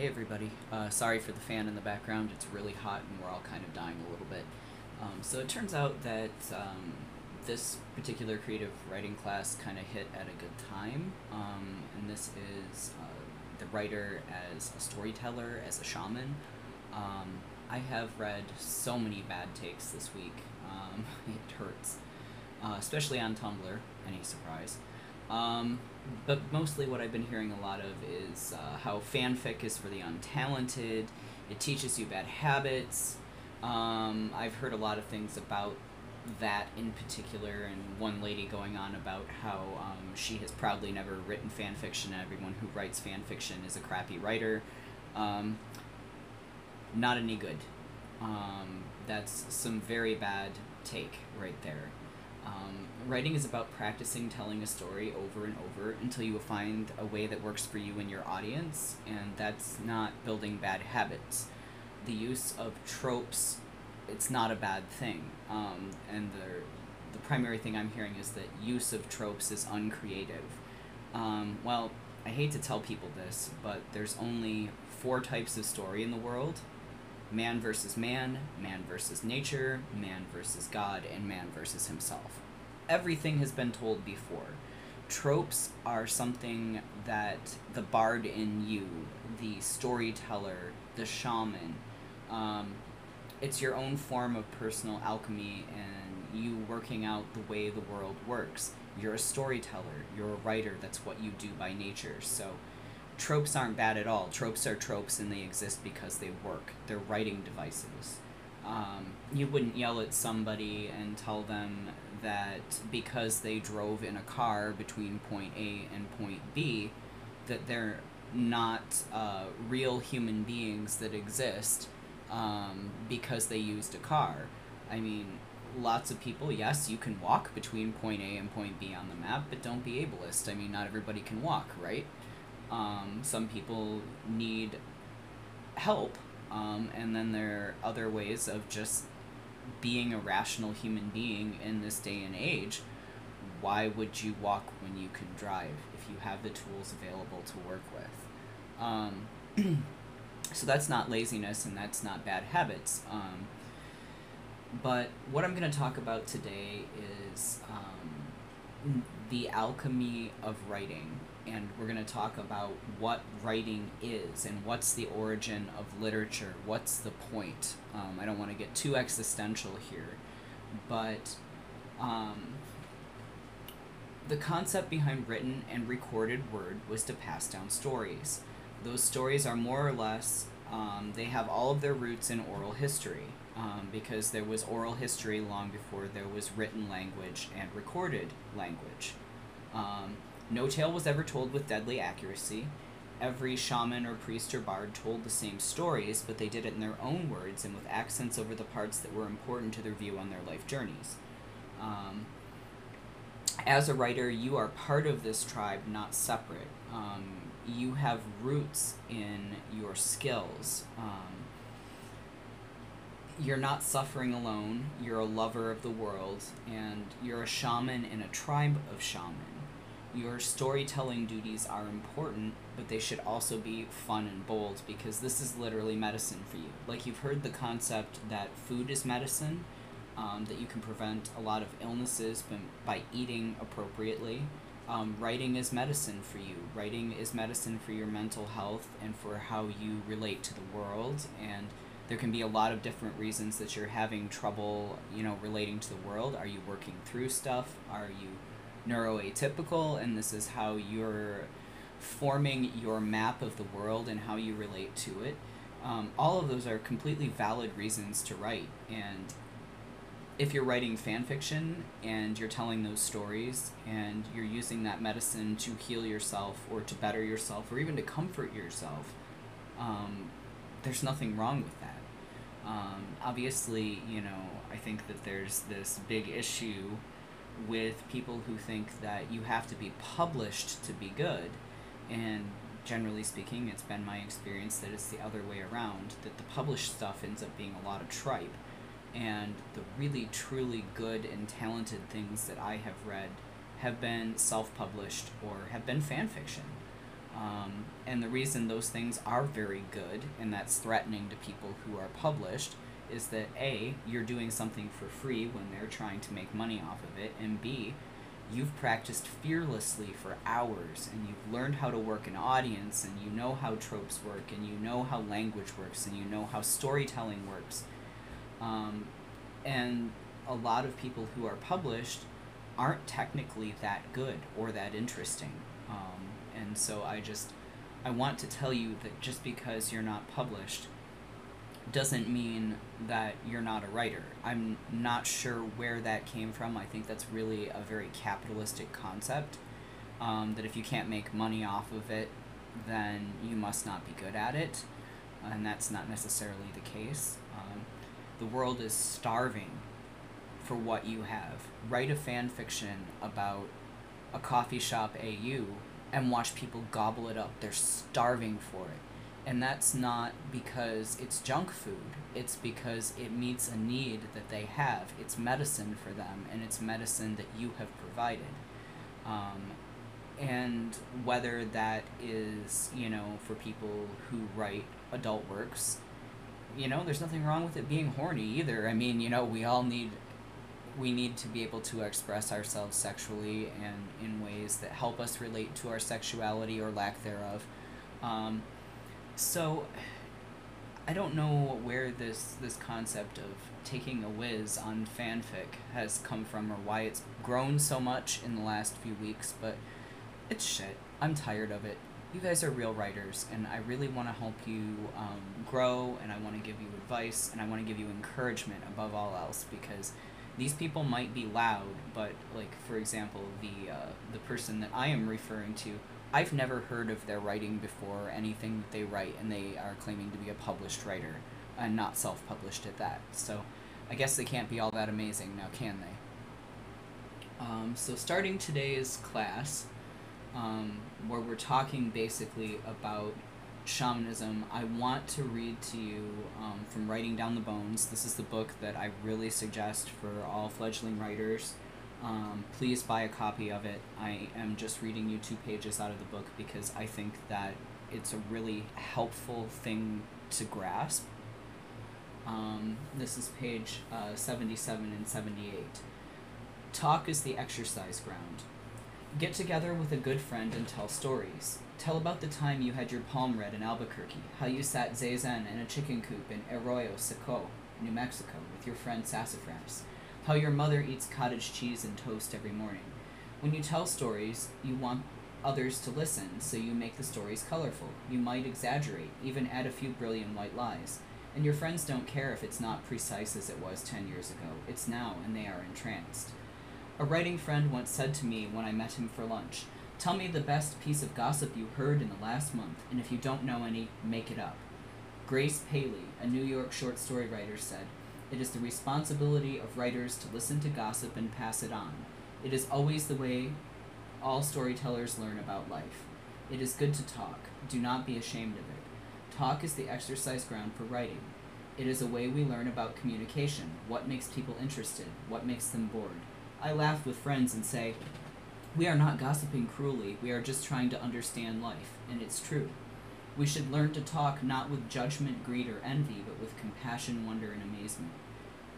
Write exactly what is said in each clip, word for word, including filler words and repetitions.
Hey everybody, uh, sorry for the fan in the background, it's really hot and we're all kind of dying a little bit. Um, so it turns out that um, this particular creative writing class kind of hit at a good time, um, and this is uh, the writer as a storyteller, as a shaman. Um, I have read so many bad takes this week, um, it hurts, uh, especially on Tumblr, any surprise. Um, but mostly what I've been hearing a lot of is uh, how fanfic is for the untalented, it teaches you bad habits. Um, I've heard a lot of things about that in particular, and one lady going on about how um, she has proudly never written fanfiction, and everyone who writes fanfiction is a crappy writer. Um, not any good. Um, that's some very bad take right there. Um, writing is about practicing telling a story over and over until you find a way that works for you and your audience, and that's not building bad habits. The use of tropes, it's not a bad thing, um, and the, the primary thing I'm hearing is that use of tropes is uncreative. Um, well, I hate to tell people this, but there's only four types of story in the world: man versus man, man versus nature, man versus God, and man versus himself. Everything has been told before. Tropes are something that the bard in you, the storyteller, the shaman, um, it's your own form of personal alchemy and you working out the way the world works. You're a storyteller, you're a writer, that's what you do by nature. So tropes aren't bad at all. Tropes are tropes and they exist because they work. They're writing devices. Um, you wouldn't yell at somebody and tell them that because they drove in a car between point A and point B that they're not uh, real human beings that exist um, because they used a car. I mean, lots of people, yes, you can walk between point A and point B on the map, but don't be ableist. I mean, not everybody can walk, right? Um, some people need help, um, and then there are other ways of just being a rational human being in this day and age. Why would you walk when you can drive if you have the tools available to work with? Um, so that's not laziness and that's not bad habits. Um, but what I'm going to talk about today is um, the alchemy of writing. And we're going to talk about what writing is and what's the origin of literature, what's the point. Um, I don't want to get too existential here, but um, the concept behind written and recorded word was to pass down stories. Those stories are more or less, um, they have all of their roots in oral history, um, because there was oral history long before there was written language and recorded language. Um, No tale was ever told with deadly accuracy. Every shaman or priest or bard told the same stories, but they did it in their own words and with accents over the parts that were important to their view on their life journeys. Um, as a writer, you are part of this tribe, not separate. Um, you have roots in your skills. Um, you're not suffering alone. You're a lover of the world, and you're a shaman in a tribe of shamans. Your storytelling duties are important, but they should also be fun and bold, because this is literally medicine for you. Like, you've heard the concept that food is medicine, um, that you can prevent a lot of illnesses by eating appropriately. Um, writing is medicine for you. Writing is medicine for your mental health and for how you relate to the world, and there can be a lot of different reasons that you're having trouble, you know, relating to the world. Are you working through stuff? Are you neuroatypical, and this is how you're forming your map of the world and how you relate to it? Um, all of those are completely valid reasons to write, and if you're writing fan fiction and you're telling those stories and you're using that medicine to heal yourself or to better yourself or even to comfort yourself, um, there's nothing wrong with that. Um, obviously, you know, I think that there's this big issue with people who think that you have to be published to be good, and generally speaking, it's been my experience that it's the other way around, that the published stuff ends up being a lot of tripe, and the really truly good and talented things that I have read have been self-published or have been fan fiction. Um, and the reason those things are very good, and that's threatening to people who are published, is that A, you're doing something for free when they're trying to make money off of it, and B, you've practiced fearlessly for hours, and you've learned how to work an audience, and you know how tropes work, and you know how language works, and you know how storytelling works. Um, and a lot of people who are published aren't technically that good or that interesting. Um, and so I just, I want to tell you that just because you're not published doesn't mean that you're not a writer. I'm not sure where that came from. I think that's really a very capitalistic concept, um, that if you can't make money off of it, then you must not be good at it, and that's not necessarily the case. Um, the world is starving for what you have. Write a fan fiction about a coffee shop A U and watch people gobble it up. They're starving for it. And that's not because it's junk food. It's because it meets a need that they have. It's medicine for them, and it's medicine that you have provided. Um, and whether that is, you know, for people who write adult works, you know, there's nothing wrong with it being horny either. I mean, you know, we all need, we need to be able to express ourselves sexually and in ways that help us relate to our sexuality or lack thereof. Um, So, I don't know where this, this concept of taking a whiz on fanfic has come from, or why it's grown so much in the last few weeks, but it's shit. I'm tired of it. You guys are real writers, and I really want to help you um, grow, and I want to give you advice, and I want to give you encouragement above all else, because these people might be loud, but, like, for example, the uh, the person that I am referring to, I've never heard of their writing before, anything that they write, and they are claiming to be a published writer, and not self-published at that. So I guess they can't be all that amazing now, can they? Um, so starting today's class, um, where we're talking basically about shamanism, I want to read to you um, from Writing Down the Bones. This is the book that I really suggest for all fledgling writers. Um, please buy a copy of it. I am just reading you two pages out of the book because I think that it's a really helpful thing to grasp. Um, this is page uh, seventy-seven and seventy-eight. Talk is the exercise ground. Get together with a good friend and tell stories. Tell about the time you had your palm read in Albuquerque, how you sat Zazen in a chicken coop in Arroyo Seco, New Mexico, with your friend Sassafras, how your mother eats cottage cheese and toast every morning. When you tell stories, you want others to listen, so you make the stories colorful. You might exaggerate, even add a few brilliant white lies. And your friends don't care if it's not precise as it was ten years ago. It's now, and they are entranced. A writing friend once said to me when I met him for lunch, "Tell me the best piece of gossip you heard in the last month, and if you don't know any, make it up." Grace Paley, a New York short story writer, said, "It is the responsibility of writers to listen to gossip and pass it on. It is always the way all storytellers learn about life. It is good to talk. Do not be ashamed of it. Talk is the exercise ground for writing. It is a way we learn about communication, what makes people interested, what makes them bored." I laugh with friends and say, "We are not gossiping cruelly, we are just trying to understand life, and it's true." We should learn to talk not with judgment, greed, or envy, but with compassion, wonder, and amazement.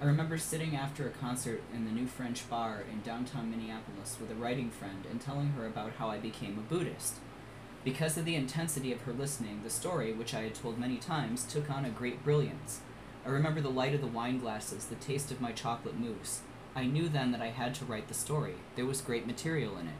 I remember sitting after a concert in the new French bar in downtown Minneapolis with a writing friend and telling her about how I became a Buddhist. Because of the intensity of her listening, the story, which I had told many times, took on a great brilliance. I remember the light of the wine glasses, the taste of my chocolate mousse. I knew then that I had to write the story. There was great material in it.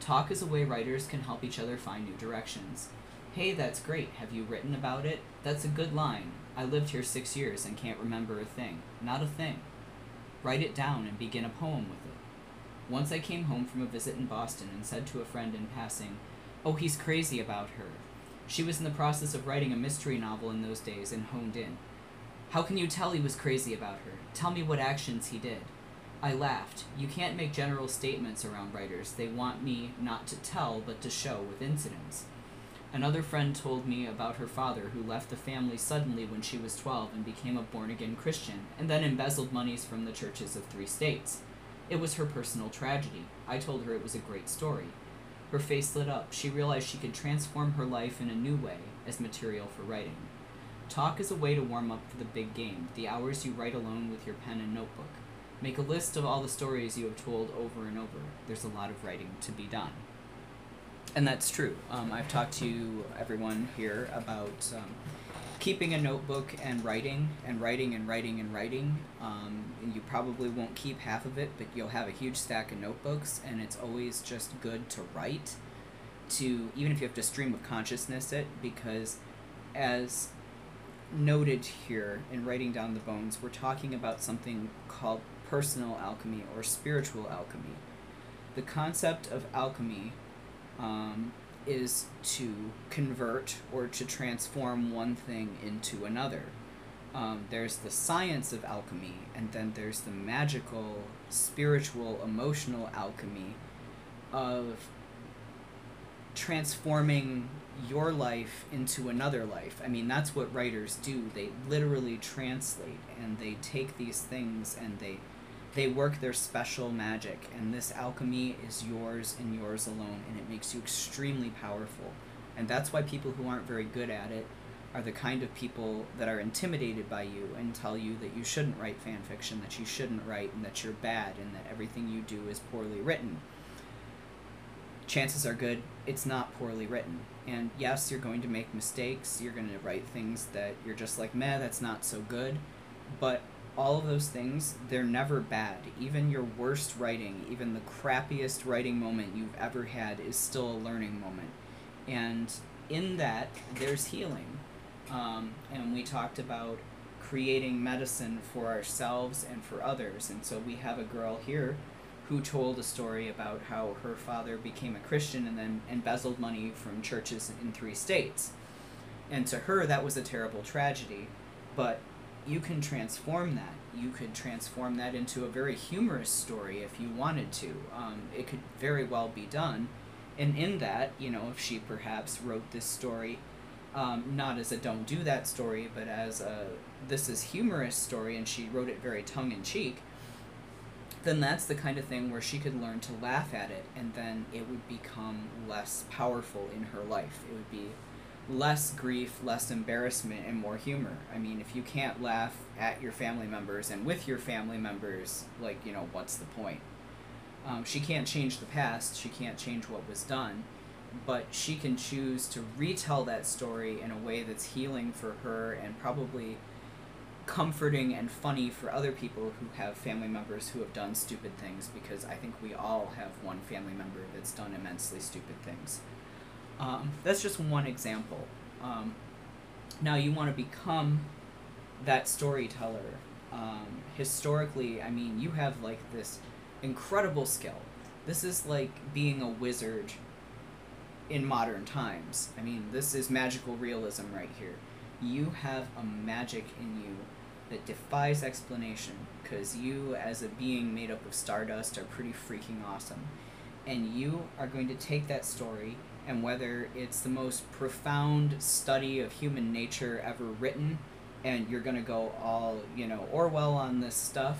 Talk is a way writers can help each other find new directions. "Hey, that's great. Have you written about it? That's a good line. I lived here six years and can't remember a thing. Not a thing." Write it down and begin a poem with it. Once I came home from a visit in Boston and said to a friend in passing, "Oh, he's crazy about her." She was in the process of writing a mystery novel in those days and honed in. "How can you tell he was crazy about her? Tell me what actions he did." I laughed. You can't make general statements around writers. They want me not to tell, but to show with incidents. Another friend told me about her father, who left the family suddenly when she was twelve and became a born-again Christian, and then embezzled monies from the churches of three states. It was her personal tragedy. I told her it was a great story. Her face lit up. She realized she could transform her life in a new way as material for writing. Talk is a way to warm up for the big game, the hours you write alone with your pen and notebook. Make a list of all the stories you have told over and over. There's a lot of writing to be done. And that's true. Um, I've talked to everyone here about um, keeping a notebook and writing and writing and writing and writing. Um, and you probably won't keep half of it, but you'll have a huge stack of notebooks, and it's always just good to write, to even if you have to stream of consciousness it, because as noted here in Writing Down the Bones, we're talking about something called personal alchemy or spiritual alchemy. The concept of alchemy Um, is to convert or to transform one thing into another. Um, there's the science of alchemy, and then there's the magical, spiritual, emotional alchemy of transforming your life into another life. I mean, that's what writers do. They literally translate, and they take these things and they They work their special magic, and this alchemy is yours and yours alone, and it makes you extremely powerful. And that's why people who aren't very good at it are the kind of people that are intimidated by you and tell you that you shouldn't write fan fiction, that you shouldn't write, and that you're bad, and that everything you do is poorly written. Chances are good it's not poorly written. And yes, you're going to make mistakes, you're going to write things that you're just like, meh, that's not so good, but all of those things, they're never bad. Even your worst writing, even the crappiest writing moment you've ever had is still a learning moment. And in that, there's healing. Um, and we talked about creating medicine for ourselves and for others. And so we have a girl here who told a story about how her father became a Christian and then embezzled money from churches in three states. And to her, that was a terrible tragedy. But you can transform that. You could transform that into a very humorous story if you wanted to. Um, it could very well be done. And in that, you know, if she perhaps wrote this story, um, not as a don't do that story, but as a this is humorous story, and she wrote it very tongue-in-cheek, then that's the kind of thing where she could learn to laugh at it, and then it would become less powerful in her life. It would be less grief, less embarrassment, and more humor. I mean, if you can't laugh at your family members and with your family members, like, you know, what's the point? Um, she can't change the past, she can't change what was done, but she can choose to retell that story in a way that's healing for her and probably comforting and funny for other people who have family members who have done stupid things, because I think we all have one family member that's done immensely stupid things. Um, that's just one example. Um, now you want to become that storyteller. Um, historically, I mean, you have like this incredible skill. This is like being a wizard in modern times. I mean, this is magical realism right here. You have a magic in you that defies explanation, because you as a being made up of stardust are pretty freaking awesome. And you are going to take that story, and whether it's the most profound study of human nature ever written, and you're going to go all, you know, Orwell on this stuff,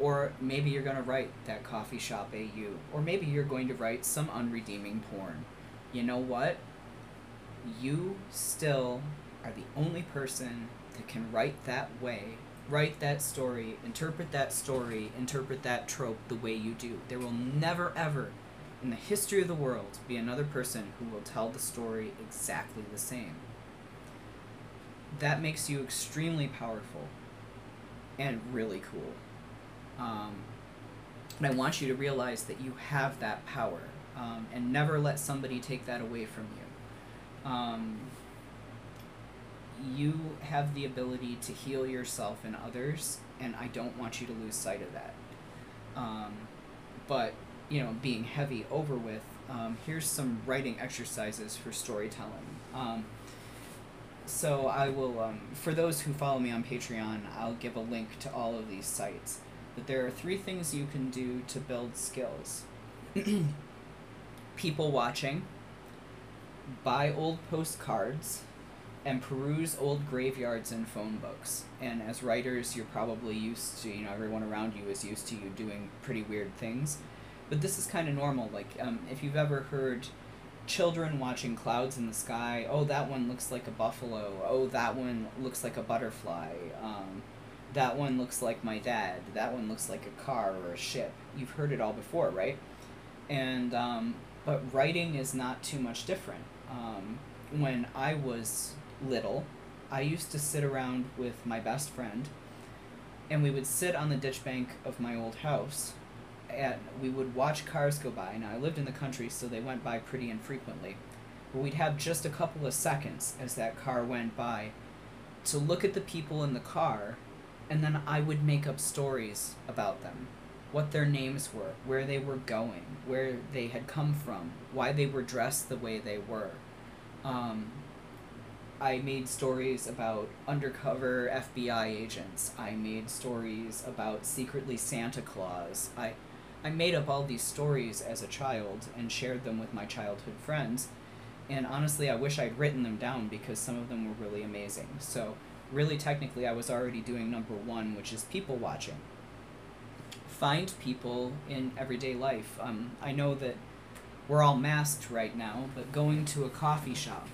or maybe you're going to write that coffee shop A U, or maybe you're going to write some unredeeming porn. You know what? You still are the only person that can write that way, write that story, interpret that story, interpret that trope the way you do. There will never, ever in the history of the world be another person who will tell the story exactly the same. That makes you extremely powerful and really cool. Um, and I want you to realize that you have that power, um, and never let somebody take that away from you. Um, you have the ability to heal yourself and others, and I don't want you to lose sight of that. Um, but you know, being heavy over with, um, here's some writing exercises for storytelling. Um, so I will, um, for those who follow me on Patreon, I'll give a link to all of these sites. But there are three things you can do to build skills. People watching, buy old postcards, and peruse old graveyards and phone books. And as writers, you're probably used to, you know, everyone around you is used to you doing pretty weird things. But this is kind of normal. Like, um, if you've ever heard children watching clouds in the sky, oh, that one looks like a buffalo. Oh, that one looks like a butterfly. Um, that one looks like my dad. That one looks like a car or a ship. You've heard it all before, right? And, um, but writing is not too much different. Um, when I was little, I used to sit around with my best friend, and we would sit on the ditch bank of my old house, and we would watch cars go by. Now, I lived in the country, so they went by pretty infrequently, but we'd have just a couple of seconds as that car went by to look at the people in the car, and then I would make up stories about them, what their names were, where they were going, where they had come from, why they were dressed the way they were. Um, I made stories about undercover F B I agents. I made stories about secretly Santa Claus. I, I made up all these stories as a child and shared them with my childhood friends. And honestly, I wish I'd written them down because some of them were really amazing. So really technically, I was already doing number one, which is people watching. Find people in everyday life. Um, I know that we're all masked right now, but going to a coffee shop,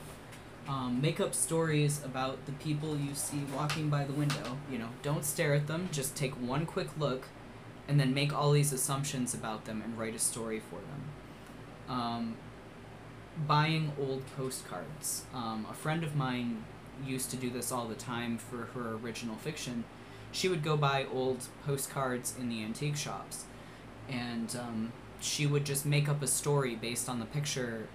um, make up stories about the people you see walking by the window. You know, don't stare at them, just take one quick look, and then make all these assumptions about them and write a story for them. Um, buying old postcards. Um, a friend of mine used to do this all the time for her original fiction. She would go buy old postcards in the antique shops, and um, she would just make up a story based on the picture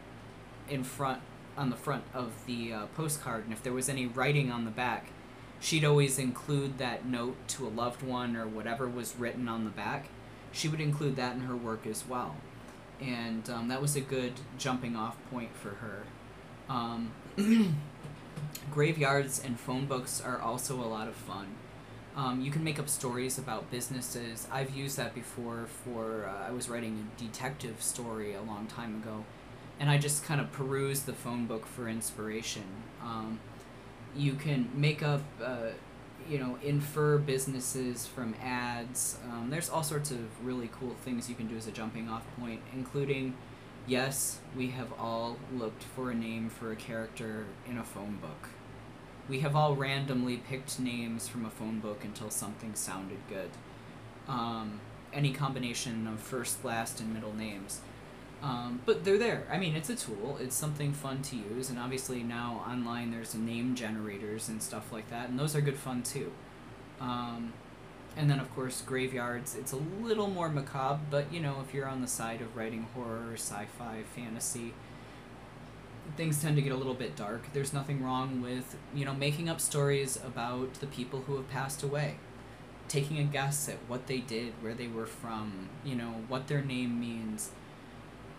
in front on the front of the uh, postcard, and if there was any writing on the back, she'd always include that note to a loved one or whatever was written on the back. She would include that in her work as well, and um, that was a good jumping off point for her. Um, graveyards and phone books are also a lot of fun. Um, you can make up stories about businesses. I've used that before for, uh, I was writing a detective story a long time ago, and I just kind of perused the phone book for inspiration. Um, you can make up, uh, you know, infer businesses from ads. Um, there's all sorts of really cool things you can do as a jumping off point, including, yes, we have all looked for a name for a character in a phone book. We have all randomly picked names from a phone book until something sounded good. Um, any combination of first, last, and middle names. Um, but they're there. I mean, it's a tool. It's something fun to use. And obviously now online there's name generators and stuff like that. And those are good fun too. Um, and then, of course, graveyards. It's a little more macabre. But, you know, if you're on the side of writing horror, sci-fi, fantasy, things tend to get a little bit dark. There's nothing wrong with, you know, making up stories about the people who have passed away, taking a guess at what they did, where they were from, you know, what their name means.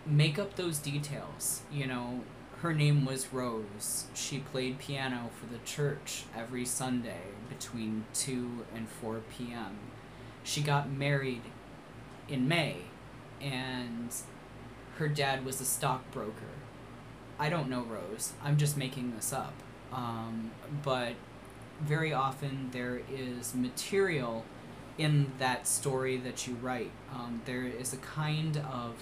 Make up those details. You know, her name was Rose. She played piano for the church every Sunday between two and four p m She got married in May, and her dad was a stockbroker. I don't know Rose. I'm just making this up. Um, but very often there is material in that story that you write. Um, there is a kind of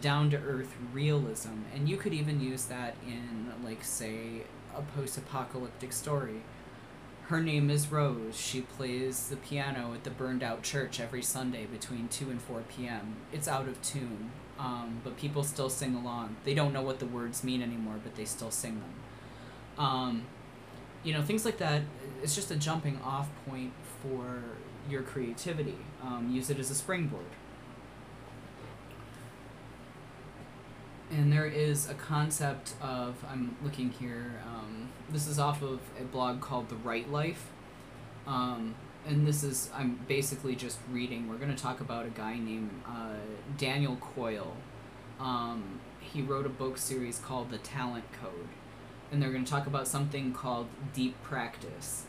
down-to-earth realism, and you could even use that in, like, say, a post-apocalyptic story. Her name is Rose. She plays the piano at the burned-out church every Sunday between two and four p m It's out of tune. Um, but people still sing along. They don't know what the words mean anymore, but they still sing them. Um, you know, things like that. It's just a jumping off point for your creativity. Um, use it as a springboard. And there is a concept of, I'm looking here, um, this is off of a blog called The Right Life. Um, and this is, I'm basically just reading. We're going to talk about a guy named uh, Daniel Coyle. Um, he wrote a book series called The Talent Code, and they're going to talk about something called deep practice.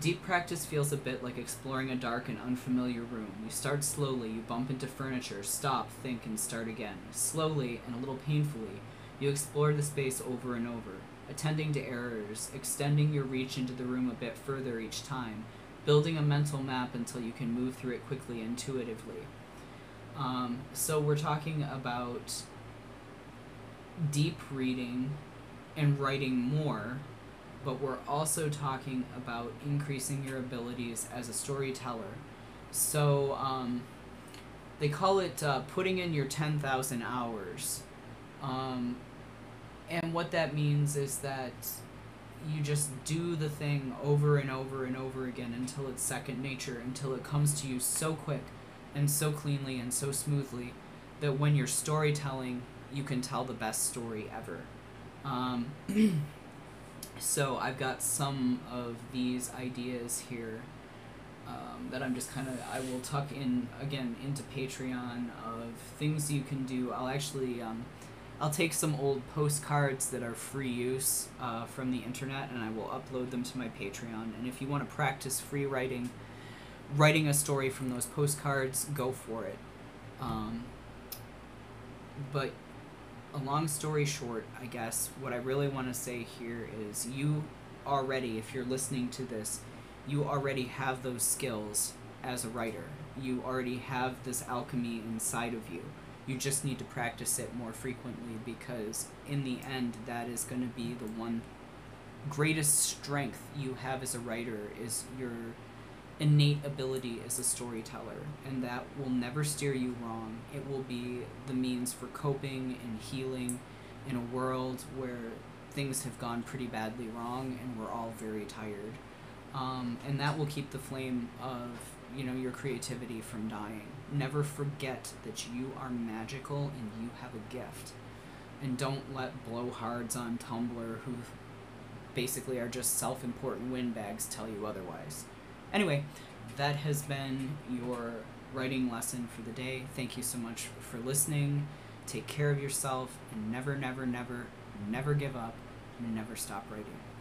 Deep practice feels a bit like exploring a dark and unfamiliar room. You start slowly, you bump into furniture, stop, think, and start again. Slowly, and a little painfully, you explore the space over and over, attending to errors, extending your reach into the room a bit further each time, building a mental map until you can move through it quickly, intuitively. Um, so we're talking about deep reading and writing more, but we're also talking about increasing your abilities as a storyteller. So um, they call it uh, putting in your ten thousand hours. Um, and what that means is that you just do the thing over and over and over again until it's second nature, until it comes to you so quick and so cleanly and so smoothly that when you're storytelling, you can tell the best story ever. Um, so I've got some of these ideas here um, that I'm just kind of, I will tuck in, again, into Patreon, of things you can do. I'll actually, um, I'll take some old postcards that are free use uh, from the internet, and I will upload them to my Patreon. And if you want to practice free writing, writing a story from those postcards, go for it. Um, but a long story short, I guess, what I really want to say here is you already, if you're listening to this, you already have those skills as a writer. You already have this alchemy inside of you. You just need to practice it more frequently, because in the end, that is going to be the one greatest strength you have as a writer, is your innate ability as a storyteller, and that will never steer you wrong. It will be the means for coping and healing in a world where things have gone pretty badly wrong and we're all very tired. Um, and that will keep the flame of, you know, your creativity from dying. Never forget that you are magical and you have a gift. And don't let blowhards on Tumblr, who basically are just self-important windbags, tell you otherwise. Anyway, that has been your writing lesson for the day. Thank you so much for listening. Take care of yourself, and never, never, never, never give up, and never stop writing.